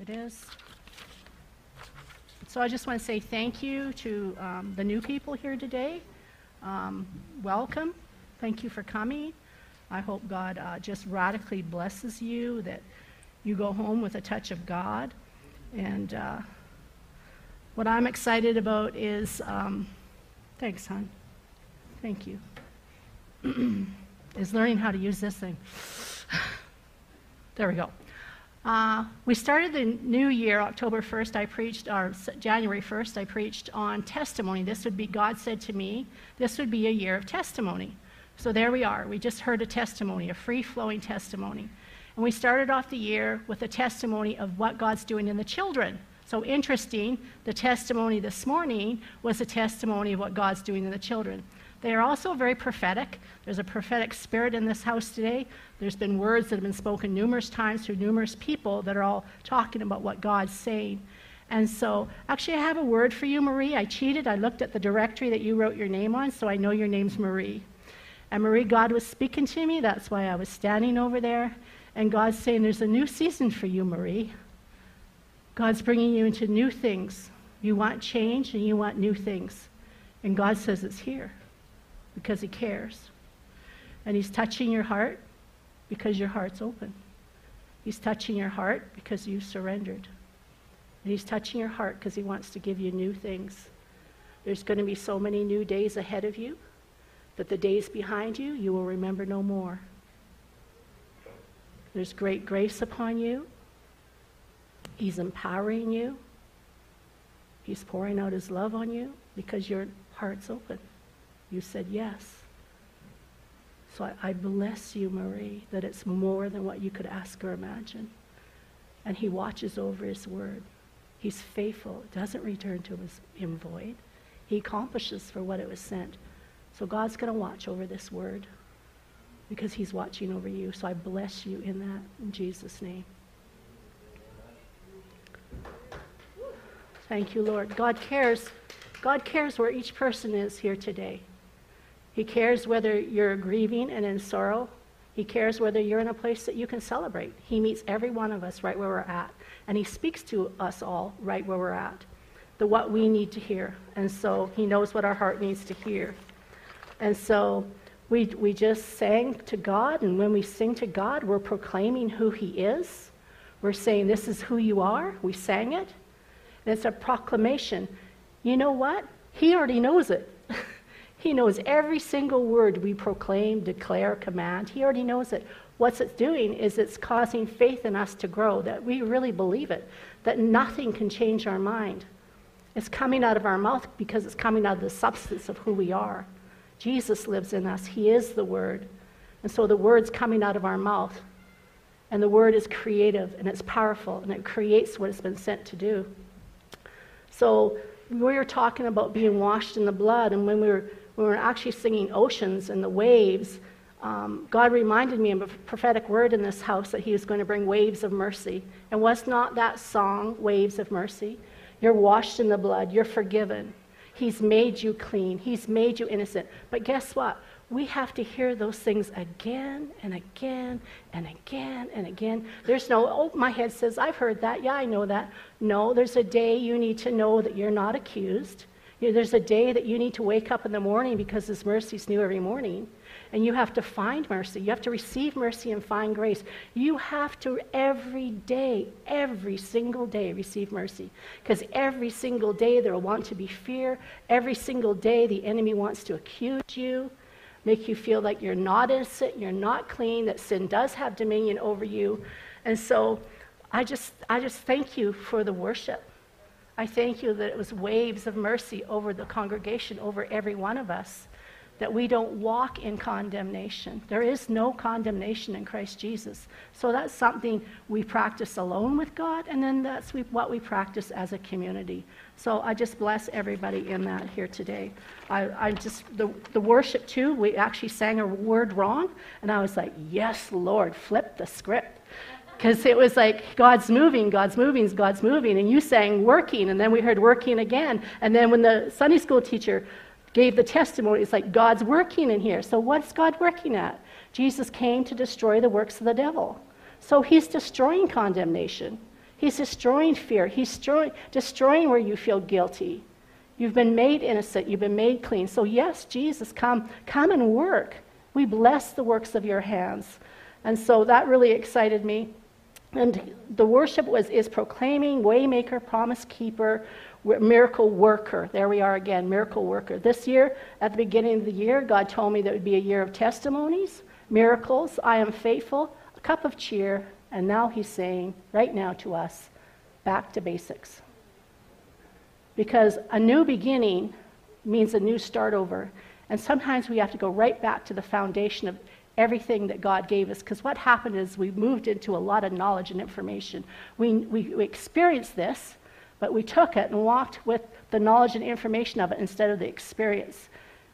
It is. So I just want to say thank you to the new people here today. Welcome. Thank you for coming. I hope God just radically blesses you, that you go home with a touch of God. And what I'm excited about is, thanks, hon. Thank you. Is learning how to use this thing. There we go. We started the new year, October 1st, I preached, or January 1st, I preached on testimony. This would be, God said to me, this would be a year of testimony. So there we are. We just heard a testimony, a free-flowing testimony. And we started off the year with a testimony of what God's doing in the children. So interesting, the testimony this morning was a testimony of what God's doing in the children. They are also very prophetic. There's a prophetic spirit in this house today. There's been words that have been spoken numerous times through numerous people that are all talking about what God's saying. And so, actually, I have a word for you, Marie. I cheated. I looked at the directory that you wrote your name on, so I know your name's Marie. And Marie, God was speaking to me. That's why I was standing over there. And God's saying, there's a new season for you, Marie. God's bringing you into new things. You want change and you want new things. And God says it's here, because he cares. And he's touching your heart because your heart's open. He's touching your heart because you've surrendered. And he's touching your heart because he wants to give you new things. There's going to be so many new days ahead of you that the days behind you, you will remember no more. There's great grace upon you. He's empowering you. He's pouring out his love on you because your heart's open. You said yes. So I bless you, Marie, that it's more than what you could ask or imagine. And he watches over his word. He's faithful. It doesn't return to him void. He accomplishes for what it was sent. So God's going to watch over this word because he's watching over you. So I bless you in that, in Jesus' name. Thank you, Lord. God cares. God cares where each person is here today. He cares whether you're grieving and in sorrow. He cares whether you're in a place that you can celebrate. He meets every one of us right where we're at. And he speaks to us all right where we're at, what we need to hear. And so he knows what our heart needs to hear. And so we just sang to God. And when we sing to God, we're proclaiming who he is. We're saying, this is who you are. We sang it. And it's a proclamation. You know what? He already knows it. He knows every single word we proclaim, declare, command. He already knows it. What's it doing is it's causing faith in us to grow, that we really believe it, that nothing can change our mind. It's coming out of our mouth because it's coming out of the substance of who we are. Jesus lives in us. He is the Word. And so the Word's coming out of our mouth. And the Word is creative, and it's powerful, and it creates what it's been sent to do. So we were talking about being washed in the blood, and when we were actually singing oceans and the waves, God reminded me of a prophetic word in this house that he was going to bring waves of mercy. And was not that song, Waves of Mercy? You're washed in the blood. You're forgiven. He's made you clean. He's made you innocent. But guess what? We have to hear those things again and again and again and again. There's no, oh, my head says, I've heard that. Yeah, I know that. No, there's a day you need to know that you're not accused. There's a day that you need to wake up in the morning because his mercy's new every morning. And you have to find mercy. You have to receive mercy and find grace. You have to every day, every single day, receive mercy. Because every single day there will want to be fear. Every single day the enemy wants to accuse you, make you feel like you're not innocent, you're not clean, that sin does have dominion over you. And so I just thank you for the worship. I thank you that it was waves of mercy over the congregation, over every one of us, that we don't walk in condemnation. There is no condemnation in Christ Jesus. So that's something we practice alone with God, and then that's what we practice as a community. So I just bless everybody in that here today. I just the worship too, we actually sang a word wrong, and I was like, yes, Lord, flip the script. Because it was like, God's moving, God's moving, God's moving, and you sang working, and then we heard working again. And then when the Sunday school teacher gave the testimony, it's like God's working in here. So what's God working at? Jesus came to destroy the works of the devil. So he's destroying condemnation. He's destroying fear. He's destroying where you feel guilty. You've been made innocent. You've been made clean. So yes, Jesus, come and work. We bless the works of your hands. And so that really excited me. And the worship is proclaiming waymaker, promise keeper, miracle worker. There we are again, miracle worker. This year, at the beginning of the year, God told me that it would be a year of testimonies, miracles, I am faithful, a cup of cheer, and now he's saying right now to us, back to basics. Because a new beginning means a new start over. And sometimes we have to go right back to the foundation of everything that God gave us, because what happened is we moved into a lot of knowledge and information. We experienced this, but we took it and walked with the knowledge and information of it instead of the experience.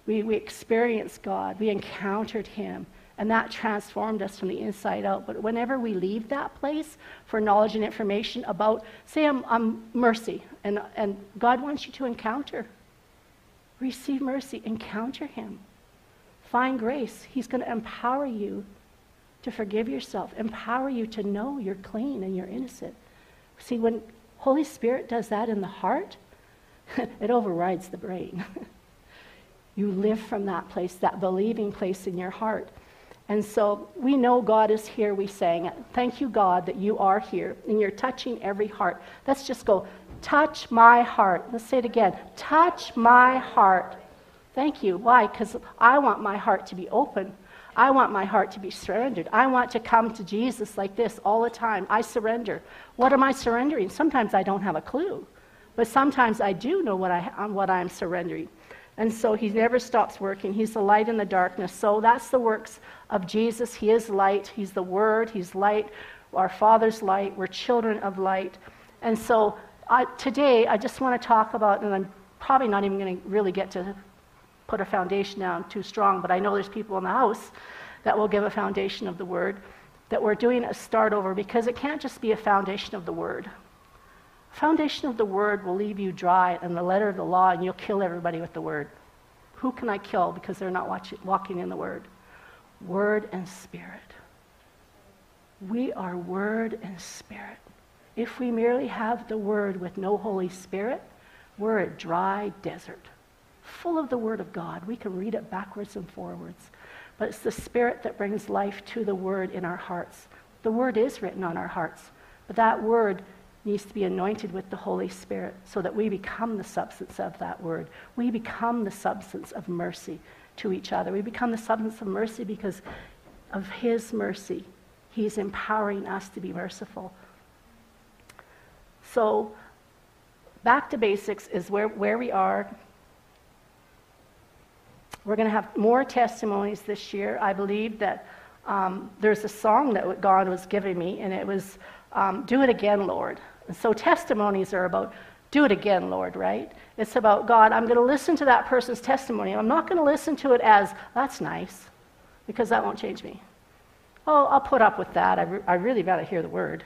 We experienced God, we encountered him, and that transformed us from the inside out. But whenever we leave that place for knowledge and information about, say I'm mercy, and God wants you to encounter, receive mercy, encounter him. Find grace. He's going to empower you to forgive yourself, empower you to know you're clean and you're innocent. See, when Holy Spirit does that in the heart, it overrides the brain. You live from that place, that believing place in your heart. And so we know God is here. We sang it. Thank you, God, that you are here and you're touching every heart. Let's just go, touch my heart. Let's say it again. Touch my heart. Thank you. Why? Because I want my heart to be open. I want my heart to be surrendered. I want to come to Jesus like this all the time. I surrender. What am I surrendering? Sometimes I don't have a clue, but sometimes I do know what I'm surrendering. And so he never stops working. He's the light in the darkness. So that's the works of Jesus. He is light. He's the Word. He's light. Our Father's light. We're children of light. And so today I just want to talk about, and I'm probably not even going to really get to put a foundation down too strong, but I know there's people in the house that will give a foundation of the Word, that we're doing a start over, because it can't just be a foundation of the Word. A foundation of the Word will leave you dry and the letter of the law, and you'll kill everybody with the Word. Who can I kill because they're not walking in the Word? Word and Spirit. We are Word and Spirit. If we merely have the Word with no Holy Spirit, we're a dry desert. Full of the Word of God. We can read it backwards and forwards. But it's the Spirit that brings life to the Word in our hearts. The Word is written on our hearts, but that Word needs to be anointed with the Holy Spirit so that we become the substance of that Word. We become the substance of mercy to each other. We become the substance of mercy because of His mercy. He's empowering us to be merciful. So, back to basics is where we are. We're going to have more testimonies this year. I believe that there's a song that God was giving me, and it was, do it again, Lord. And so testimonies are about, do it again, Lord, right? It's about, God, I'm going to listen to that person's testimony. I'm not going to listen to it as, that's nice, because that won't change me. Oh, I'll put up with that. I really got to hear the Word.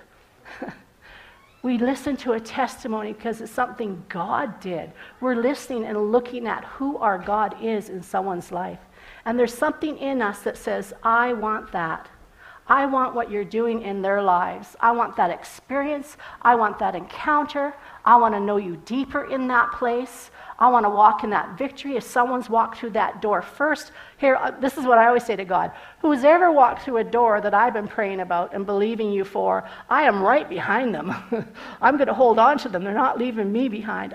We listen to a testimony because it's something God did. We're listening and looking at who our God is in someone's life. And there's something in us that says, I want that. I want what you're doing in their lives. I want that experience. I want that encounter. I want to know you deeper in that place. I want to walk in that victory. If someone's walked through that door first, here, this is what I always say to God, who's ever walked through a door that I've been praying about and believing you for, I am right behind them. I'm going to hold on to them. They're not leaving me behind.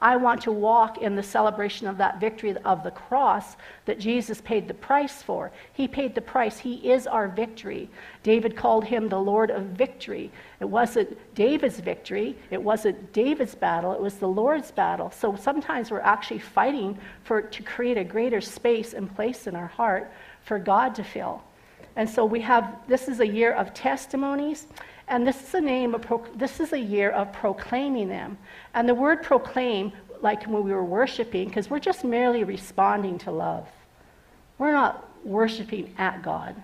I want to walk in the celebration of that victory of the cross that Jesus paid the price for. He paid the price. He is our victory. David called him the Lord of victory. It wasn't David's victory. It wasn't David's battle. It was the Lord's battle. So sometimes we're actually fighting to create a greater space and place in our heart for God to fill. And so this is a year of testimonies. And this is a year of proclaiming them. And the word proclaim, like when we were worshiping, because we're just merely responding to love. We're not worshiping at God.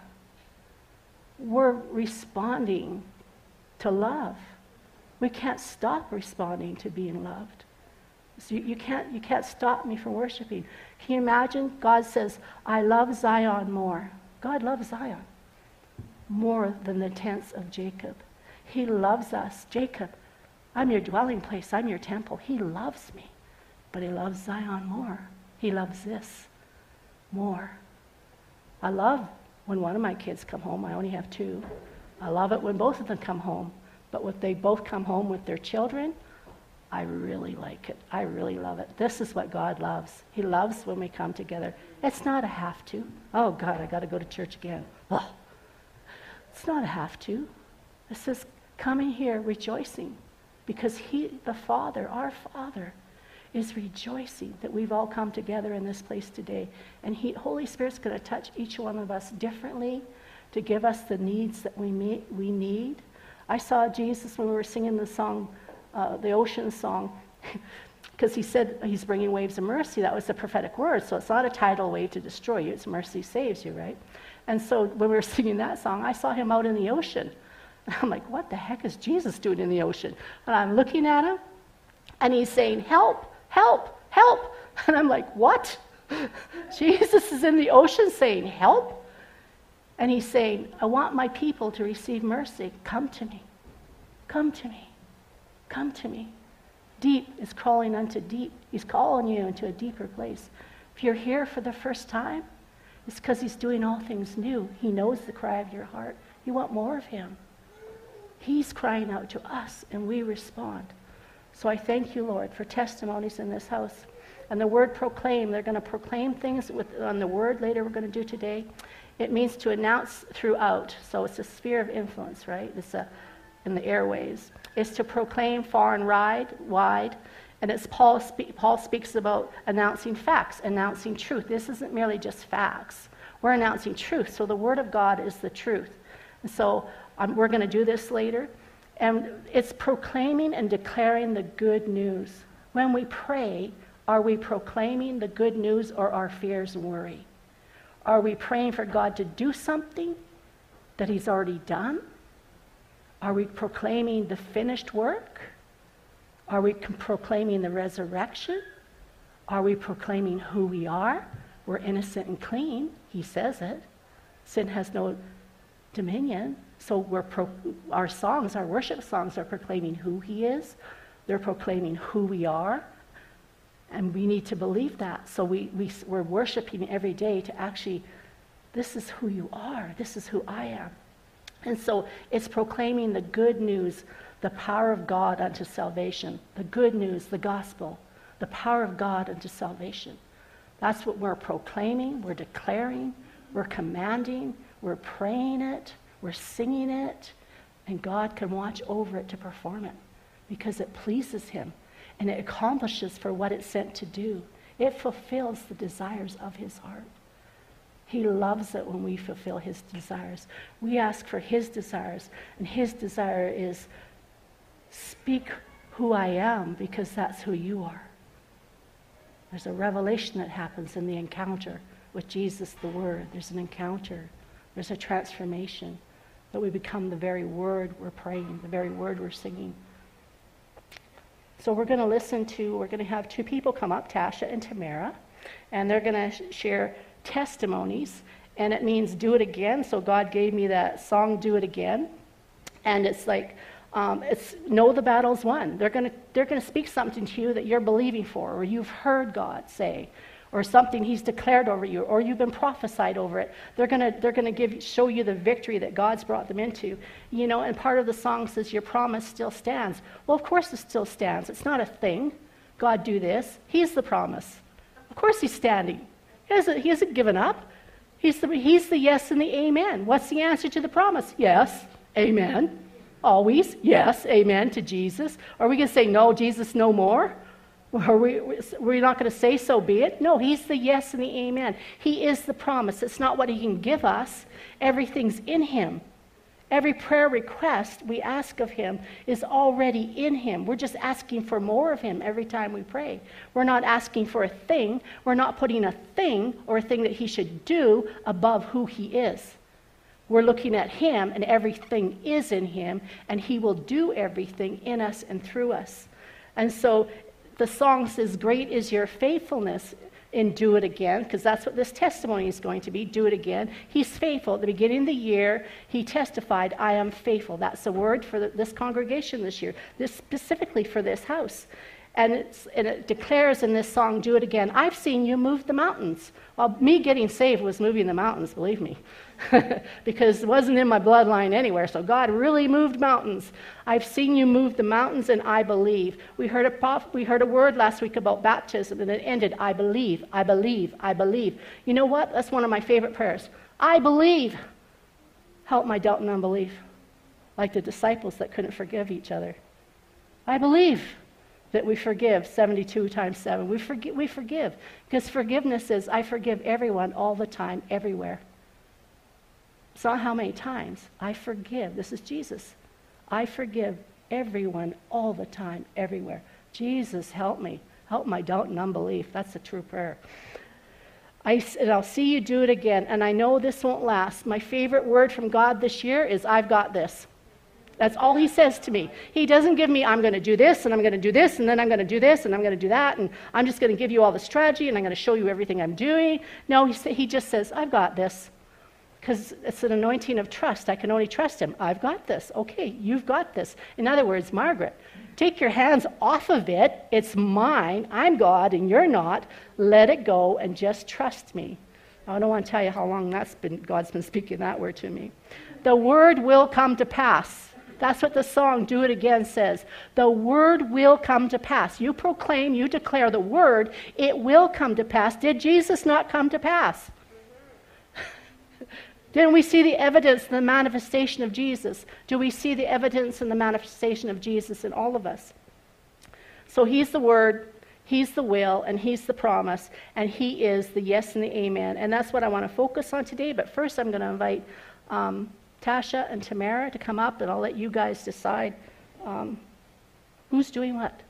We're responding to love. We can't stop responding to being loved. So you can't stop me from worshiping. Can you imagine? God says, I love Zion more. God loves Zion more than the tents of Jacob. He loves us. Jacob, I'm your dwelling place. I'm your temple. He loves me, but he loves Zion more. He loves this more. I love when one of my kids come home. I only have two. I love it when both of them come home. But when they both come home with their children, I really like it. I really love it. This is what God loves. He loves when we come together. It's not a have to. Oh, God, I got to go to church again. Oh. It's not a have to. It says coming here rejoicing because he, the Father, our Father, is rejoicing that we've all come together in this place today. And he, Holy Spirit's going to touch each one of us differently to give us the needs that we need. I saw Jesus when we were singing the song, the ocean song, because he said he's bringing waves of mercy. That was the prophetic word. So it's not a tidal wave to destroy you. It's mercy saves you, right? And so when we were singing that song, I saw him out in the ocean. And I'm like, what the heck is Jesus doing in the ocean? And I'm looking at him, and he's saying, help, help, help. And I'm like, what? Jesus is in the ocean saying, help? And he's saying, I want my people to receive mercy. Come to me. Come to me. Come to me. Deep is calling unto deep. He's calling you into a deeper place. If you're here for the first time, it's because he's doing all things new. He knows the cry of your heart. You want more of him. He's crying out to us, and we respond. So I thank you, Lord, for testimonies in this house. And the word proclaim, they're going to proclaim things on the word later we're going to do today. It means to announce throughout. So it's a sphere of influence, right? It's in the airways. It's to proclaim far and wide. And it's Paul speaks about announcing facts, announcing truth. This isn't merely just facts. We're announcing truth. So the Word of God is the truth. And so we're going to do this later. And it's proclaiming and declaring the good news. When we pray, are we proclaiming the good news or our fears and worry? Are we praying for God to do something that he's already done? Are we proclaiming the finished work? Are we proclaiming the resurrection? Are we proclaiming who we are? We're innocent and clean. He says it. Sin has no dominion. So our songs, our worship songs, are proclaiming who he is. They're proclaiming who we are. And we need to believe that. So we're worshiping every day to actually, this is who you are. This is who I am. And so it's proclaiming the good news, the power of God unto salvation. The good news, the gospel, the power of God unto salvation. That's what we're proclaiming, we're declaring, we're commanding, we're praying it, we're singing it, and God can watch over it to perform it because it pleases him and it accomplishes for what it's sent to do. It fulfills the desires of his heart. He loves it when we fulfill his desires. We ask for his desires, and his desire is speak who I am because that's who you are. There's a revelation that happens in the encounter with Jesus, the Word. There's an encounter. There's a transformation that we become the very word we're praying, the very word we're singing. So we're going to have two people come up, Tasha and Tamara, and they're going to share testimonies, and it means do it again. So God gave me that song, Do It Again, and it's like, it's know the battle's won. They're going to speak something to you that you're believing for, or you've heard God say, or something he's declared over you, or you've been prophesied over it. They're going to show you the victory that God's brought them into. You know, and part of the song says your promise still stands. Well, of course it still stands. It's not a thing. God do this. He's the promise. Of course he's standing. He hasn't given up. He's the yes and the amen. What's the answer to the promise? Yes, amen. Always, yes, amen to Jesus. Are we going to say, no, Jesus, no more? We're not going to say, so be it? No, he's the yes and the amen. He is the promise. It's not what he can give us. Everything's in him. Every prayer request we ask of him is already in him. We're just asking for more of him every time we pray. We're not asking for a thing. We're not putting a thing or a thing that he should do above who he is. We're looking at him, and everything is in him, and he will do everything in us and through us. And so the song says, great is your faithfulness. and do it again, because that's what this testimony is going to be, do it again. He's faithful. At the beginning of the year, he testified, I am faithful. That's the word for this congregation this year, this specifically for this house. And it declares in this song, do it again. I've seen you move the mountains. Well, me getting saved was moving the mountains, believe me, because it wasn't in my bloodline anywhere. So God really moved mountains. I've seen you move the mountains, and I believe. We heard a word last week about baptism, and it ended, I believe, I believe, I believe. You know what? That's one of my favorite prayers. I believe. Help my doubt and unbelief, like the disciples that couldn't forgive each other. I believe that we forgive 72 times 7. We forgive, because forgiveness is, I forgive everyone all the time, everywhere. It's not how many times. I forgive. This is Jesus. I forgive everyone all the time, everywhere. Jesus, help me. Help my doubt and unbelief. That's a true prayer. And I'll see you do it again, and I know this won't last. My favorite word from God this year is, I've got this. That's all he says to me. He doesn't give me, I'm going to do this, and I'm going to do this, and then I'm going to do this, and I'm going to do that, and I'm just going to give you all the strategy, and I'm going to show you everything I'm doing. No, he just says, I've got this, because it's an anointing of trust. I can only trust him. I've got this. Okay, you've got this. In other words, Margaret, take your hands off of it. It's mine. I'm God, and you're not. Let it go, and just trust me. I don't want to tell you how long God's been speaking that word to me. The word will come to pass. That's what the song, Do It Again, says. The word will come to pass. You proclaim, you declare the word, it will come to pass. Did Jesus not come to pass? Didn't we see the evidence in the manifestation of Jesus? Do we see the evidence in the manifestation of Jesus in all of us? So he's the word, he's the will, and he's the promise, and he is the yes and the amen. And that's what I want to focus on today, but first I'm going to invite Tasha and Tamara to come up, and I'll let you guys decide who's doing what.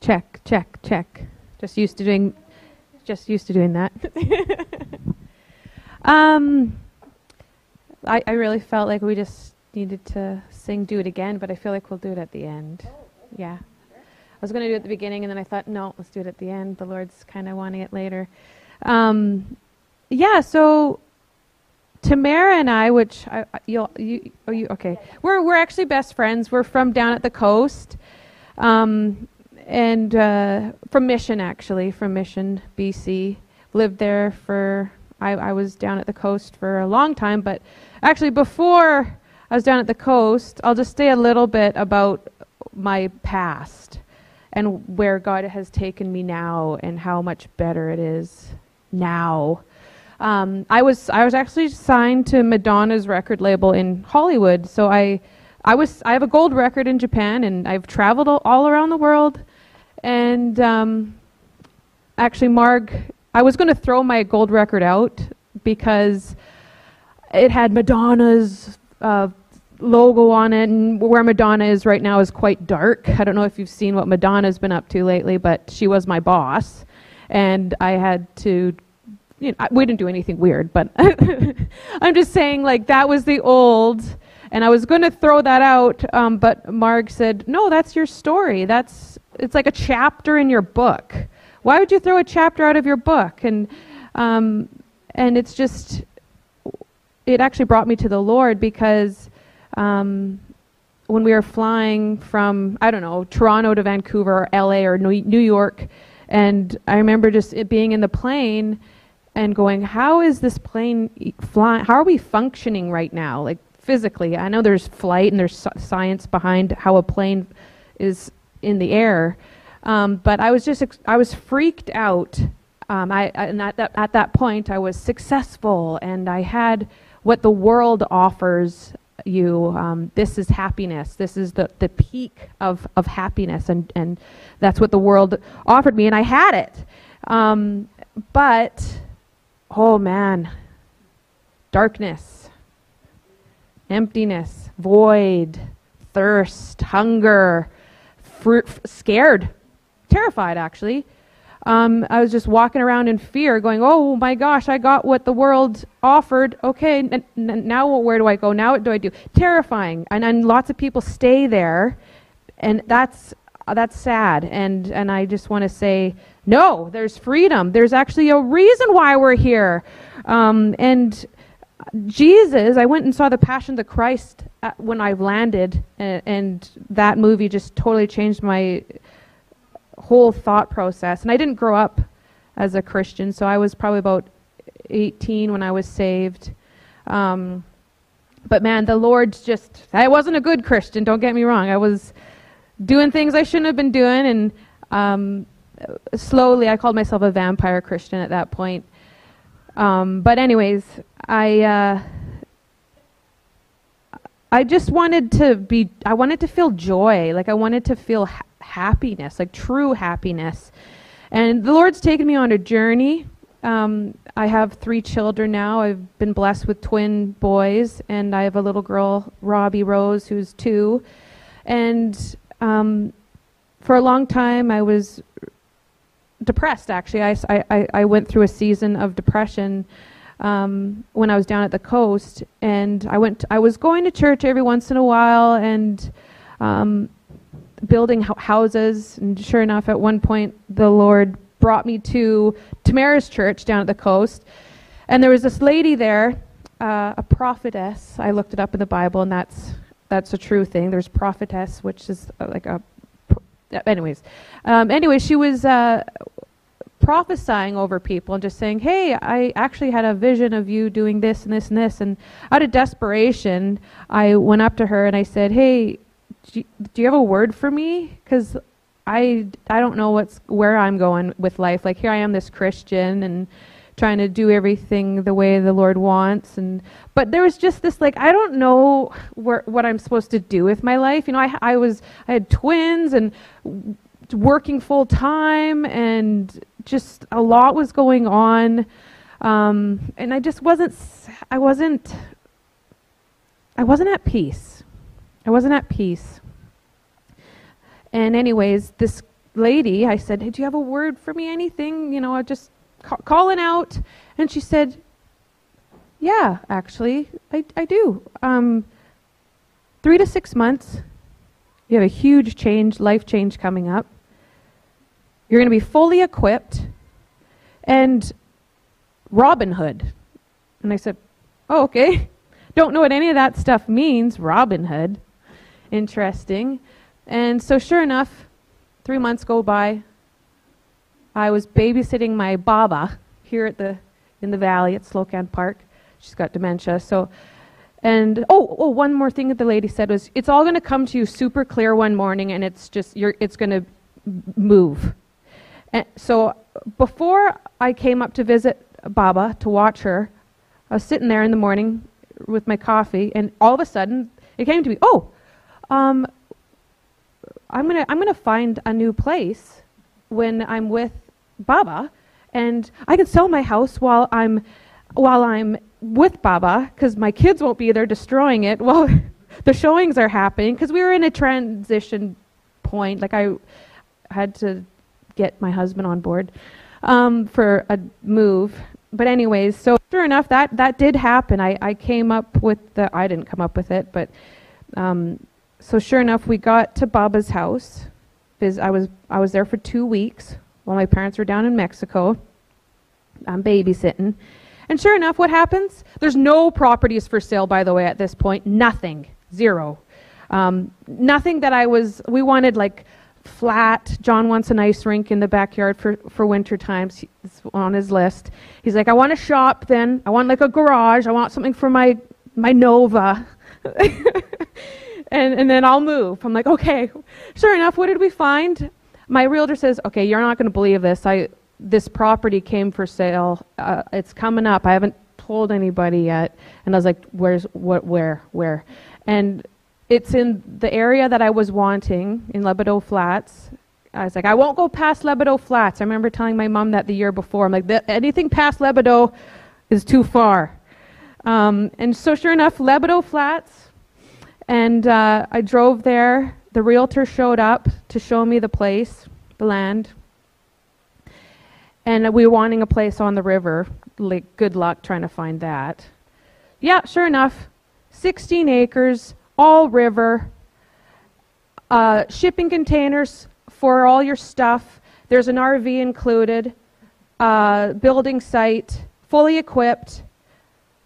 Check, check, check. Just used to doing that. I really felt like we just needed to sing "Do It Again," but I feel like we'll do it at the end. Oh, okay. Yeah. I was going to do it at the beginning, and then I thought, no, let's do it at the end. The Lord's kind of wanting it later. So Tamara and I, okay. We're actually best friends. We're from down at the coast, and from Mission, actually, from Mission, BC. Lived there for, I was down at the coast for a long time, but actually before I was down at the coast, I'll just say a little bit about my past and where God has taken me now and how much better it is now. I was actually signed to Madonna's record label in Hollywood. So I have a gold record in Japan, and I've traveled all around the world. And actually, Marg, I was going to throw my gold record out because it had Madonna's logo on it, and where Madonna is right now is quite dark. I don't know if you've seen what Madonna's been up to lately, but she was my boss, and I had to, you know, we didn't do anything weird, but I'm just saying, like, that was the old, and I was going to throw that out, but Marg said, no, that's your story. It's like a chapter in your book. Why would you throw a chapter out of your book? And it's just, it actually brought me to the Lord, because when we were flying from, I don't know, Toronto to Vancouver or LA or New York, and I remember just it being in the plane and going, how is this plane flying? How are we functioning right now, like physically? I know there's flight and there's science behind how a plane is in the air, but I was just, I was freaked out. At that point, I was successful, and I had what the world offers you. This is happiness. This is the peak of happiness, and that's what the world offered me, and I had it. But, oh man, darkness, emptiness, void, thirst, hunger, scared, terrified, actually. I was just walking around in fear going, oh my gosh, I got what the world offered. Okay, now where do I go? Now what do I do? Terrifying. And lots of people stay there, and that's sad. And I just want to say, no, there's freedom. There's actually a reason why we're here. And Jesus, I went and saw The Passion of the Christ when I've landed, and that movie just totally changed my whole thought process. And I didn't grow up as a Christian, so I was probably about 18 when I was saved. But man, the Lord's just, I wasn't a good Christian, don't get me wrong. I was doing things I shouldn't have been doing, and slowly, I called myself a vampire Christian at that point. But anyways, I just wanted to be, I wanted to feel joy. Like I wanted to feel happiness, like true happiness. And the Lord's taken me on a journey. I have 3 children now. I've been blessed with twin boys, and I have a little girl, Robbie Rose, who's 2. And for a long time I was depressed, actually. I went through a season of depression when I was down at the coast, and I was going to church every once in a while, and building houses, and sure enough, at one point the Lord brought me to Tamara's church down at the coast, and there was this lady there, a prophetess. I looked it up in the Bible, and that's a true thing. There's prophetess, which is like a anyway, she was prophesying over people and just saying, hey, I actually had a vision of you doing this and this and this. And out of desperation, I went up to her and I said, hey, do you have a word for me? Because I don't know where I'm going with life. Like, here I am, this Christian, and trying to do everything the way the Lord wants. But there was just this, like, I don't know what I'm supposed to do with my life. You know, I had twins and working full time, and just a lot was going on. And I just wasn't at peace. I wasn't at peace. And anyways, this lady, I said, hey, do you have a word for me, anything? You know, I just calling out. And she said, yeah, actually, I do. 3 to 6 months, you have a huge change, life change coming up. You're going to be fully equipped. And Robin Hood. And I said, oh, okay. Don't know what any of that stuff means, Robin Hood. Interesting. And so sure enough, 3 months go by. I was babysitting my baba here in the valley at Slocan Park. She's got dementia. So, and one more thing that the lady said was, it's all going to come to you super clear one morning, and it's just it's going to move. And so before I came up to visit Baba to watch her, I was sitting there in the morning with my coffee, and all of a sudden it came to me, I'm gonna find a new place when I'm with Baba, and I can sell my house while I'm with Baba, because my kids won't be there destroying it while the showings are happening, because we were in a transition point. Like, I had to get my husband on board for a move. But anyways, so sure enough, that did happen. I came up with I didn't come up with it, but so sure enough, we got to Baba's house. I was there for 2 weeks while my parents were down in Mexico. I'm babysitting. And sure enough, what happens? There's no properties for sale, by the way, at this point. Nothing. 0. Nothing that we wanted, like, flat. John wants an ice rink in the backyard for winter times. It's on his list. He's like, I want a shop then. I want, like, a garage. I want something for my Nova. And then I'll move. I'm like, okay. Sure enough, what did we find? My realtor says, okay, you're not going to believe this. This property came for sale. It's coming up. I haven't told anybody yet. And I was like, where? And it's in the area that I was wanting, in Lebedeau Flats. I was like, I won't go past Lebedeau Flats. I remember telling my mom that the year before. I'm like, anything past Lebedeau is too far. And so sure enough, Lebedeau Flats. And I drove there. The realtor showed up to show me the place, the land. And we were wanting a place on the river. Like, good luck trying to find that. Yeah, sure enough, 16 acres, all river, shipping containers for all your stuff. There's an RV included, building site, fully equipped.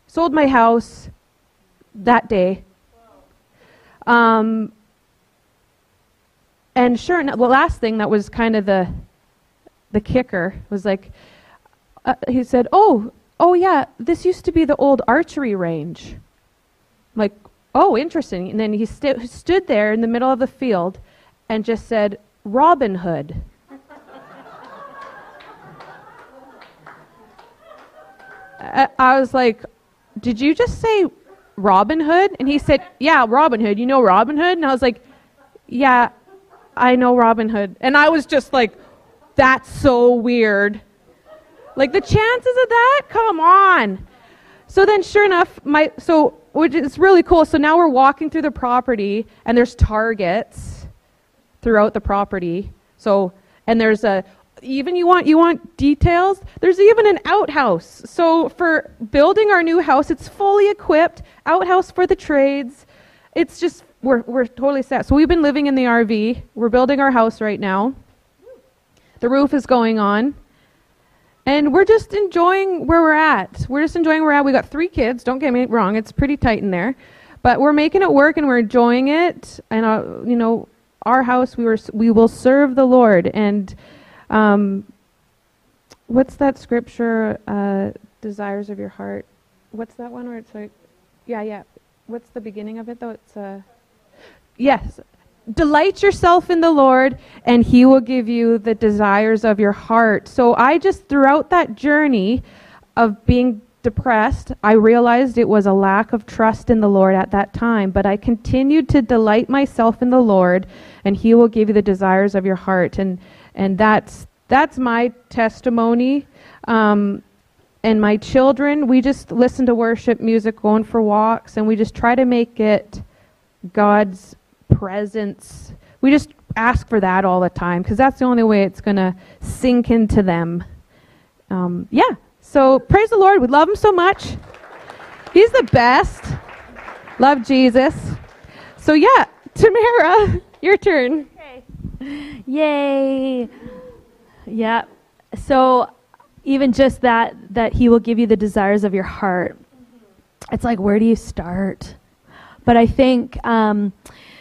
Sold my house that day. And sure enough, the last thing that was kind of the kicker was like, he said, oh yeah, this used to be the old archery range. I'm like, oh, interesting. And then he stood there in the middle of the field and just said, Robin Hood. I was like, did you just say Robin Hood? And he said, yeah, Robin Hood. You know Robin Hood? And I was like, yeah, I know Robin Hood. And I was just like, that's so weird. Like, the chances of that? Come on. So then sure enough, which is really cool. So now we're walking through the property, and there's targets throughout the property. So, and there's even you want details? There's even an outhouse. So for building our new house, it's fully equipped, outhouse for the trades. It's just, we're totally set. So we've been living in the RV. We're building our house right now. The roof is going on. And we're just enjoying where we're at. We got 3 kids, don't get me wrong, it's pretty tight in there. But we're making it work and we're enjoying it. And you know, our house, we will serve the Lord. And what's that scripture, desires of your heart? What's that one where it's like, yeah. What's the beginning of it though? It's, yes. Delight yourself in the Lord and he will give you the desires of your heart. So I just, throughout that journey of being depressed, I realized it was a lack of trust in the Lord at that time, but I continued to delight myself in the Lord and he will give you the desires of your heart. And that's my testimony. And my children, we just listen to worship music, going for walks, and we just try to make it God's presence. We just ask for that all the time because that's the only way it's going to sink into them. Yeah, so praise the Lord. We love him so much. He's the best. Love Jesus. So yeah, Tamara, your turn. Yay. Yeah. So even just that he will give you the desires of your heart. It's like, where do you start? But I think,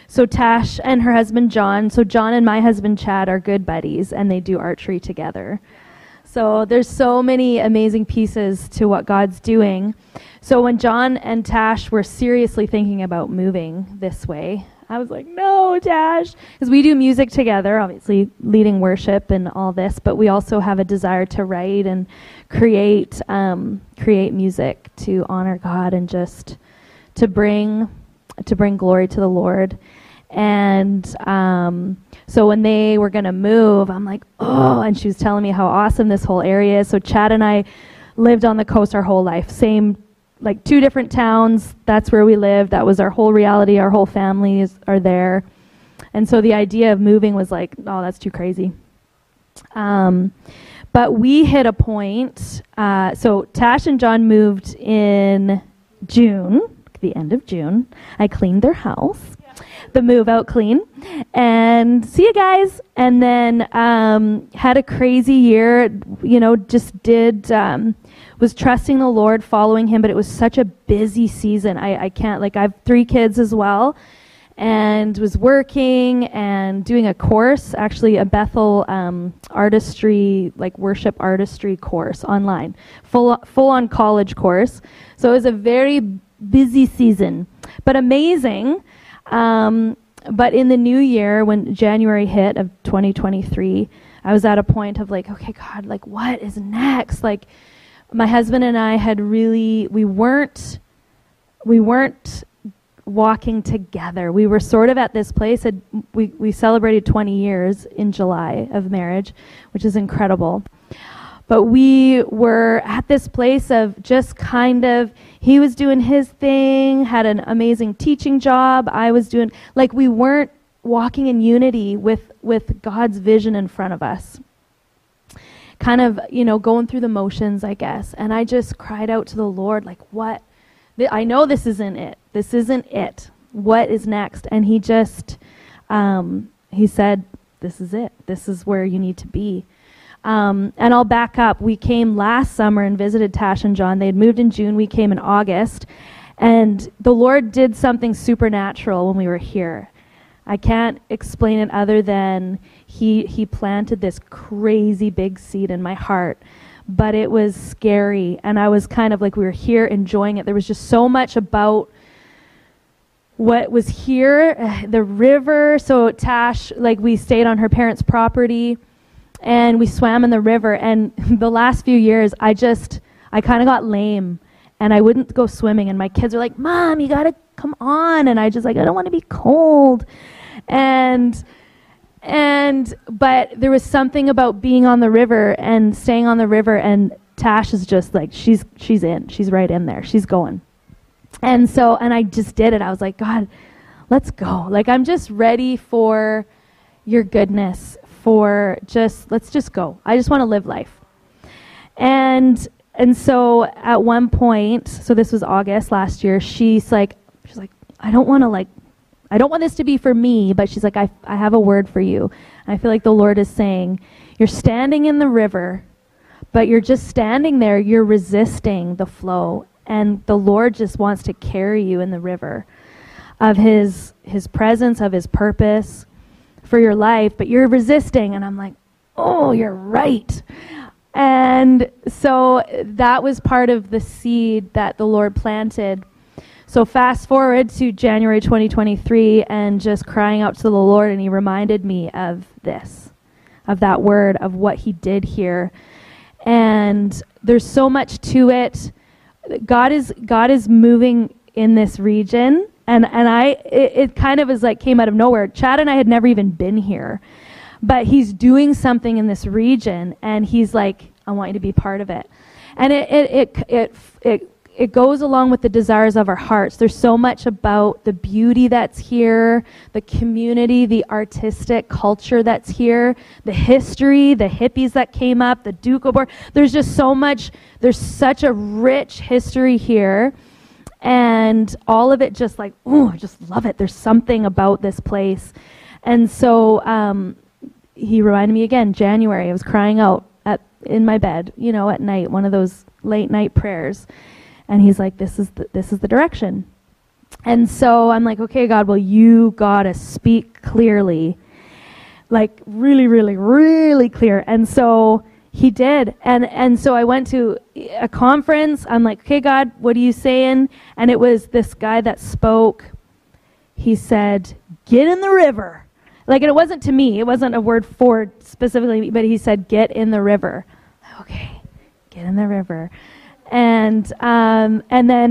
so Tash and her husband, John, so John and my husband, Chad, are good buddies and they do archery together. So there's so many amazing pieces to what God's doing. So when John and Tash were seriously thinking about moving this way, I was like, no, Tash, because we do music together, obviously leading worship and all this, but we also have a desire to write and create music to honor God and just to bring glory to the Lord. And so when they were going to move, I'm like, oh, and she was telling me how awesome this whole area is. So Chad and I lived on the coast our whole life, same, like 2 different towns, that's where we lived. That was our whole reality. Our whole families are there. And so the idea of moving was like, oh, that's too crazy. But we hit a point. So Tash and John moved in June, the end of June. I cleaned their house, the move out clean, and see you guys. And then had a crazy year, you know, just did... was trusting the Lord, following him, but it was such a busy season. I can't, like, I have 3 kids as well, and was working and doing a course, actually a Bethel artistry, like worship artistry course online, full-on college course. So it was a very busy season, but amazing. But in the new year, when January hit of 2023, I was at a point of like, okay, God, like, what is next? Like, my husband and I had really, we weren't walking together. We were sort of at this place. We celebrated 20 years in July of marriage, which is incredible. But we were at this place of just kind of, he was doing his thing, had an amazing teaching job. I was doing, like, we weren't walking in unity with God's vision in front of us. kind of, you know, going through the motions, I guess. And I just cried out to the Lord, like, what? I know this isn't it. This isn't it. What is next? And he just, he said, this is it. This is where you need to be. And I'll back up. We came last summer and visited Tash and John. They had moved in June. We came in August. And the Lord did something supernatural when we were here. I can't explain it other than he planted this crazy big seed in my heart. But it was scary. And I was kind of like, we were here enjoying it. There was just so much about what was here, the river. So Tash, like, we stayed on her parents' property and we swam in the river. And the last few years, I kind of got lame and I wouldn't go swimming. And my kids are like, Mom, you got to come on. And I just like, I don't want to be cold. But there was something about being on the river and staying on the river, and Tash is just like, she's in. She's right in there. She's going. And so, and I just did it. I was like, God, let's go. Like, I'm just ready for your goodness, for just, let's just go. I just want to live life. And so at one point, so this was August last year, she's like, I don't want to, like, I don't want this to be for me, but she's like, I have a word for you. And I feel like the Lord is saying, you're standing in the river, but you're just standing there. You're resisting the flow. And the Lord just wants to carry you in the river of his presence, of his purpose for your life, but you're resisting. And I'm like, oh, you're right. And so that was part of the seed that the Lord planted. So fast forward to January 2023 and just crying out to the Lord, and he reminded me of this, of that word, of what he did here. And there's so much to it. God is moving in this region, and it kind of is like came out of nowhere. Chad and I had never even been here, but he's doing something in this region, and he's like, I want you to be part of it. And it goes along with the desires of our hearts. There's so much about the beauty that's here, the community, the artistic culture that's here, the history, the hippies that came up, the Duco board. There's just so much. There's such a rich history here. And all of it just like, oh, I just love it. There's something about this place. And so he reminded me again, January. I was crying out in my bed, you know, at night, one of those late night prayers. And he's like, this is the direction. And so I'm like, okay, God, well, you got to speak clearly, like really, really, really clear. And so he did. And so I went to a conference. I'm like, okay, God, what are you saying? And it was this guy that spoke. He said, get in the river. Like, and it wasn't to me. It wasn't a word for it specifically, but he said, get in the river. Okay, get in the river. And I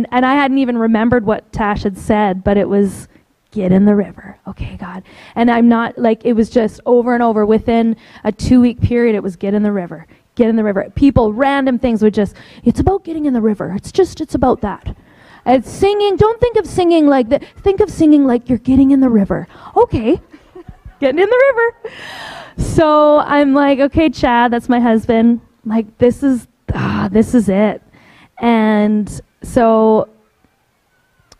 hadn't even remembered what Tash had said, but it was, get in the river. Okay, God. And I'm not, like, it was just over and over. Within a 2-week period, it was, get in the river, get in the river. People, random things would just, it's about getting in the river. It's about that. It's singing. Don't think of singing like that. Think of singing like you're getting in the river. Okay. Getting in the river. So I'm like, okay, Chad, that's my husband. I'm like, this is it. And so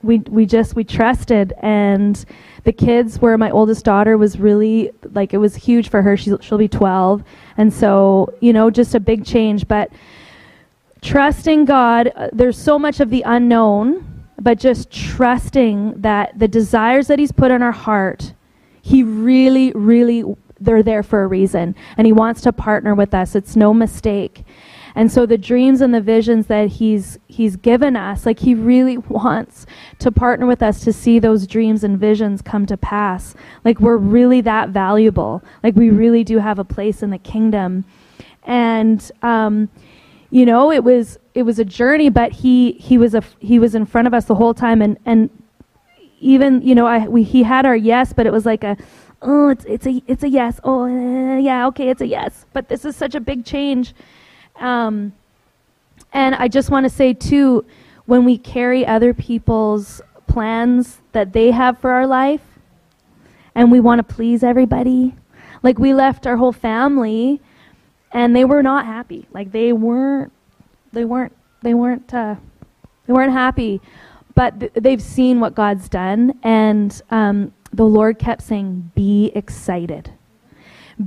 we trusted, and the kids were, my oldest daughter was really, like, it was huge for her. She'll be 12. And so, you know, just a big change, but trusting God, there's so much of the unknown, but just trusting that the desires that he's put in our heart, he really, really, they're there for a reason. And he wants to partner with us. It's no mistake. And so the dreams and the visions that he's given us, like, he really wants to partner with us to see those dreams and visions come to pass. Like, we're really that valuable. Like, we really do have a place in the kingdom. And you know, it was a journey, but he was in front of us the whole time. And even, you know, he had our yes, but it was like a, oh, it's a yes. Oh, yeah, okay, it's a yes. But this is such a big change. And I just want to say too, when we carry other people's plans that they have for our life, and we want to please everybody, like, we left our whole family and they were not happy. Like they weren't happy. But they've seen what God's done, and the Lord kept saying, "Be excited.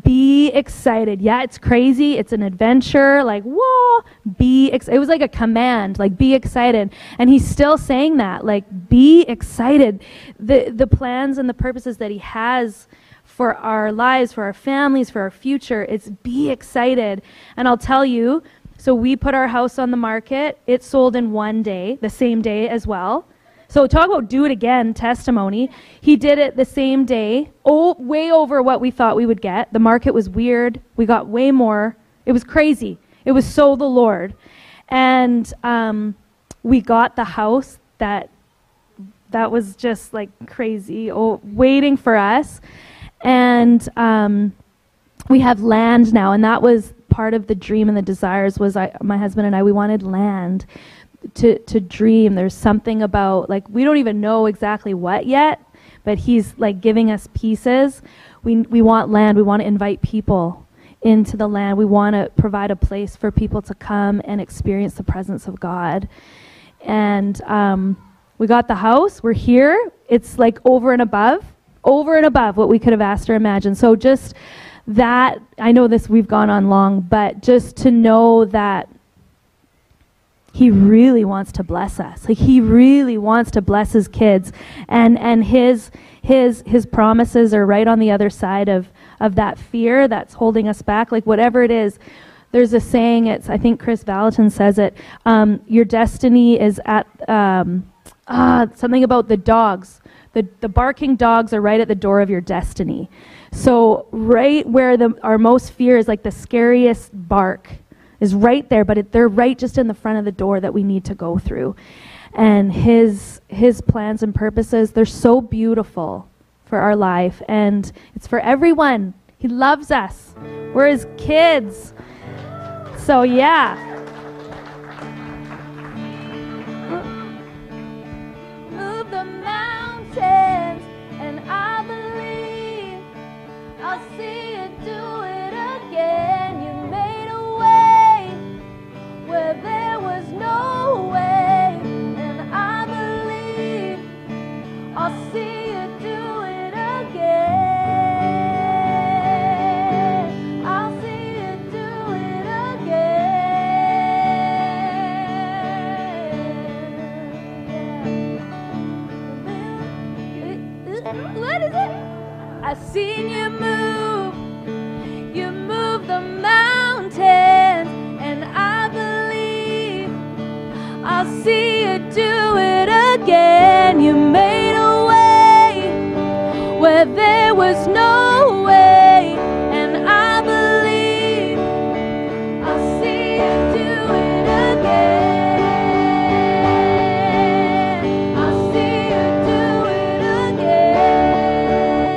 Be excited. Yeah, it's crazy. It's an adventure. Like, whoa, be excited." It was like a command, like, be excited. And he's still saying that, like, be excited. The plans and the purposes that he has for our lives, for our families, for our future, it's be excited. And I'll tell you, so we put our house on the market. It sold in one day, the same day as well. So talk about do it again testimony. He did it the same day, way over what we thought we would get. The market was weird. We got way more. It was crazy. It was so the Lord. And we got the house that was just like crazy, waiting for us. And we have land now. And that was part of the dream and the desires was my husband and I, we wanted land. To dream, there's something about, like, we don't even know exactly what yet, but he's like giving us pieces. We want land. We want to invite people into the land. We want to provide a place for people to come and experience the presence of God. And we got the house. We're here. It's like over and above what we could have asked or imagined. So just that, I know this, we've gone on long, but just to know that he really wants to bless us. Like, he really wants to bless his kids, and his promises are right on the other side of that fear that's holding us back. Like, whatever it is, there's a saying. It's, I think Chris Vallotton says it. Your destiny is at something about the dogs. The barking dogs are right at the door of your destiny. So right where our most fear is, like the scariest bark is right there, but they're right just in the front of the door that we need to go through. And his plans and purposes, they're so beautiful for our life, and it's for everyone. He loves us. We're his kids. So yeah. Move the mountains, and I believe I'll see you do it again. Where there was no way, and I believe I'll see you do it again. I'll see you do it again. Yeah. What is it? I've seen you move. You move the mountains, and I believe I'll see you do it again. You made a way where there was no way, and I believe I'll see you do it again. I'll see you do it again.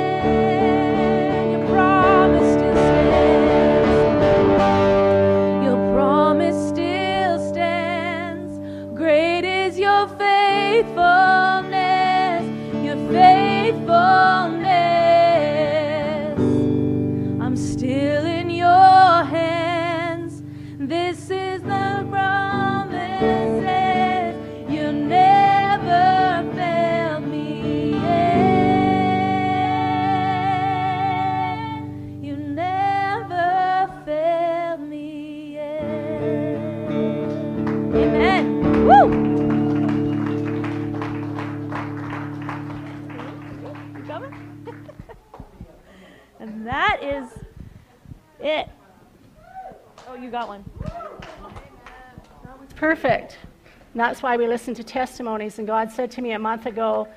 You promise still stands. Your promise still stands. Great is your faithfulness, your faithfulness. I'm still in your hands. This is the promises. You never failed me yet. You never failed me yet. Amen. Woo! You coming? And that is it. Oh, you got one. Perfect. And that's why we listen to testimonies. And God said to me a month ago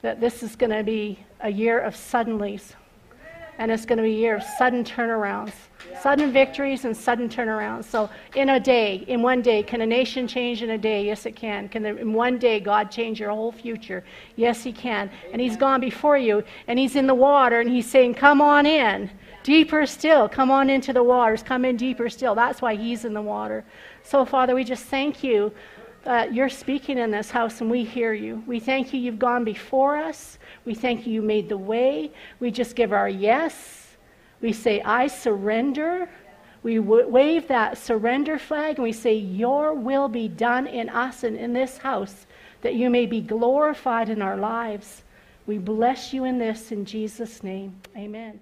that this is going to be a year of suddenlies. And it's going to be a year of sudden turnarounds. Sudden victories and sudden turnarounds. So in a day, in one day, can a nation change in a day? Yes, it can. In one day, God change your whole future? Yes, he can. And he's gone before you, and he's in the water, and he's saying, come on in. Deeper still. Come on into the waters. Come in deeper still. That's why he's in the water. So, Father, we just thank you that you're speaking in this house, and we hear you. We thank you you've gone before us. We thank you you made the way. We just give our yes. We say, I surrender. We wave that surrender flag and we say, your will be done in us and in this house, that you may be glorified in our lives. We bless you in this in Jesus' name. Amen.